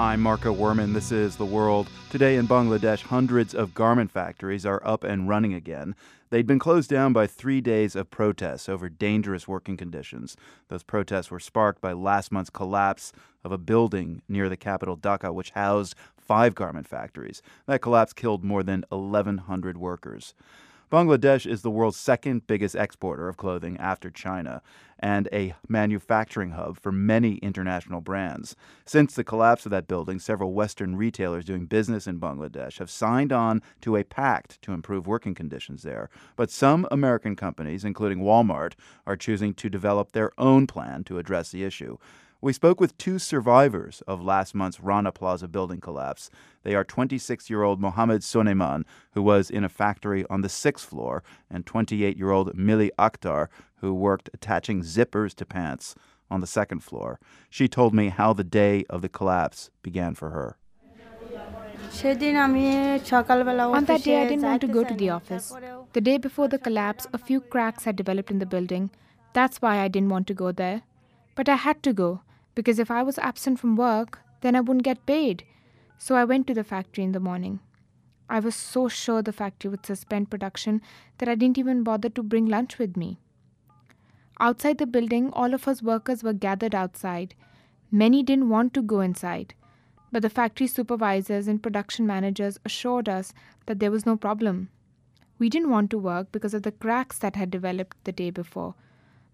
I'm Marco Werman. This is The World. Today in Bangladesh, hundreds of garment factories are up and running again. They'd been closed down by 3 days of protests over dangerous working conditions. Those protests were sparked by last month's collapse of a building near the capital Dhaka, which housed 5 garment factories. That collapse killed more than 1,100 workers. Bangladesh is the world's second biggest exporter of clothing after China and a manufacturing hub for many international brands. Since the collapse of that building, several Western retailers doing business in Bangladesh have signed on to a pact to improve working conditions there. But some American companies, including Walmart, are choosing to develop their own plan to address the issue. We spoke with 2 survivors of last month's Rana Plaza building collapse. They are 26-year-old Mohammed Soneman, who was in a factory on the 6th floor, and 28-year-old Mili Akhtar, who worked attaching zippers to pants on the 2nd floor. She told me how the day of the collapse began for her. On that day, I didn't want to go to the office. The day before the collapse, a few cracks had developed in the building. That's why I didn't want to go there. But I had to go, because if I was absent from work, then I wouldn't get paid. So I went to the factory in the morning. I was so sure the factory would suspend production that I didn't even bother to bring lunch with me. Outside the building, all of us workers were gathered outside. Many didn't want to go inside. But the factory supervisors and production managers assured us that there was no problem. We didn't want to work because of the cracks that had developed the day before.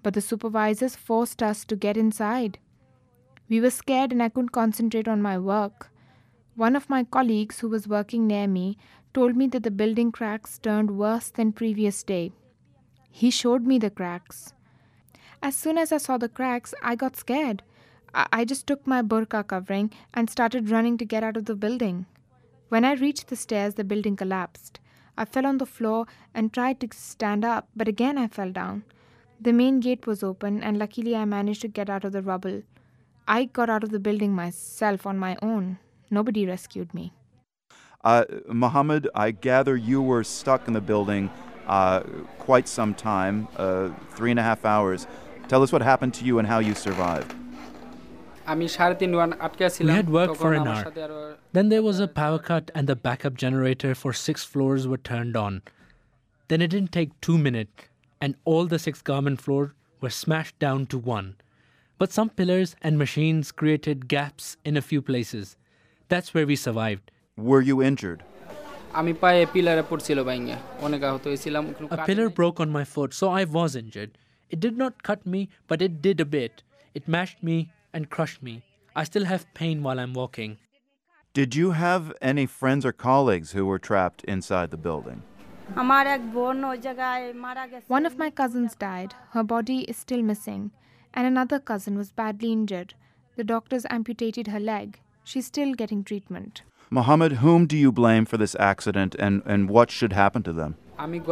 But the supervisors forced us to get inside. We were scared and I couldn't concentrate on my work. One of my colleagues who was working near me told me that the building cracks turned worse than previous day. He showed me the cracks. As soon as I saw the cracks, I got scared. I just took my burqa covering and started running to get out of the building. When I reached the stairs, the building collapsed. I fell on the floor and tried to stand up, but again I fell down. The main gate was open and luckily I managed to get out of the rubble. I got out of the building myself on my own. Nobody rescued me. Mohammed, I gather you were stuck in the building quite some time, 3.5 hours. Tell us what happened to you and how you survived. We had worked for an hour. Then there was a power cut and the backup generator for 6 floors were turned on. Then it didn't take 2 minutes. And all the 6 garment floors were smashed down to 1. But some pillars and machines created gaps in a few places. That's where we survived. Were you injured? A pillar broke on my foot, so I was injured. It did not cut me, but it did a bit. It mashed me and crushed me. I still have pain while I'm walking. Did you have any friends or colleagues who were trapped inside the building? One of my cousins died. Her body is still missing. And another cousin was badly injured. The doctors amputated her leg. She's still getting treatment. Mohammed, whom do you blame for this accident and what should happen to them? The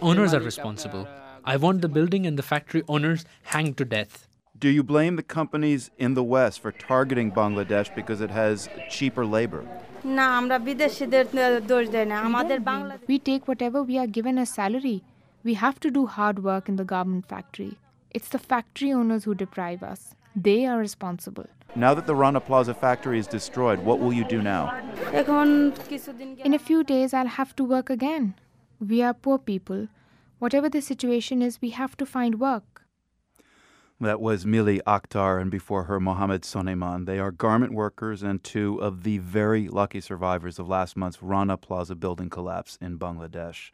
owners are responsible. I want the building and the factory owners hanged to death. Do you blame the companies in the West for targeting Bangladesh because it has cheaper labor? We take whatever we are given as salary. We have to do hard work in the garment factory. It's the factory owners who deprive us. They are responsible. Now that the Rana Plaza factory is destroyed, what will you do now? In a few days, I'll have to work again. We are poor people. Whatever the situation is, we have to find work. That was Mili Akhtar, and before her, Mohammed Soneman. They are garment workers and 2 of the very lucky survivors of last month's Rana Plaza building collapse in Bangladesh.